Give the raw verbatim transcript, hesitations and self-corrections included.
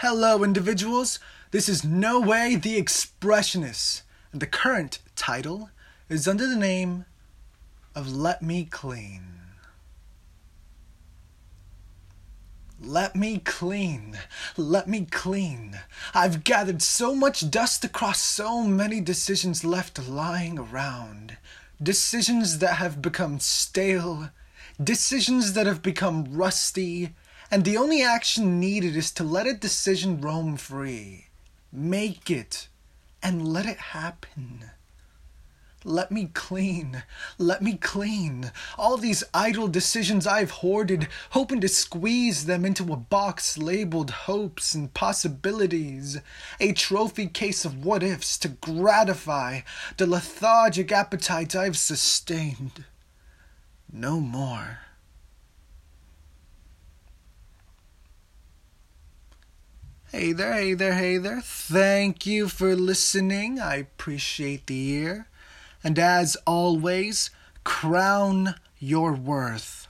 Hello individuals, this is No Way the Expressionists, and the current title is under the name of Let Me Clean. Let me clean, let me clean. I've gathered so much dust across so many decisions left lying around. Decisions that have become stale, decisions that have become rusty, and the only action needed is to let a decision roam free. Make it, and let it happen. Let me clean, let me clean. All these idle decisions I've hoarded, hoping to squeeze them into a box labeled hopes and possibilities. A trophy case of what-ifs to gratify the lethargic appetite I've sustained. No more. Hey there, hey there, hey there. Thank you for listening. I appreciate the ear. And as always, crown your worth.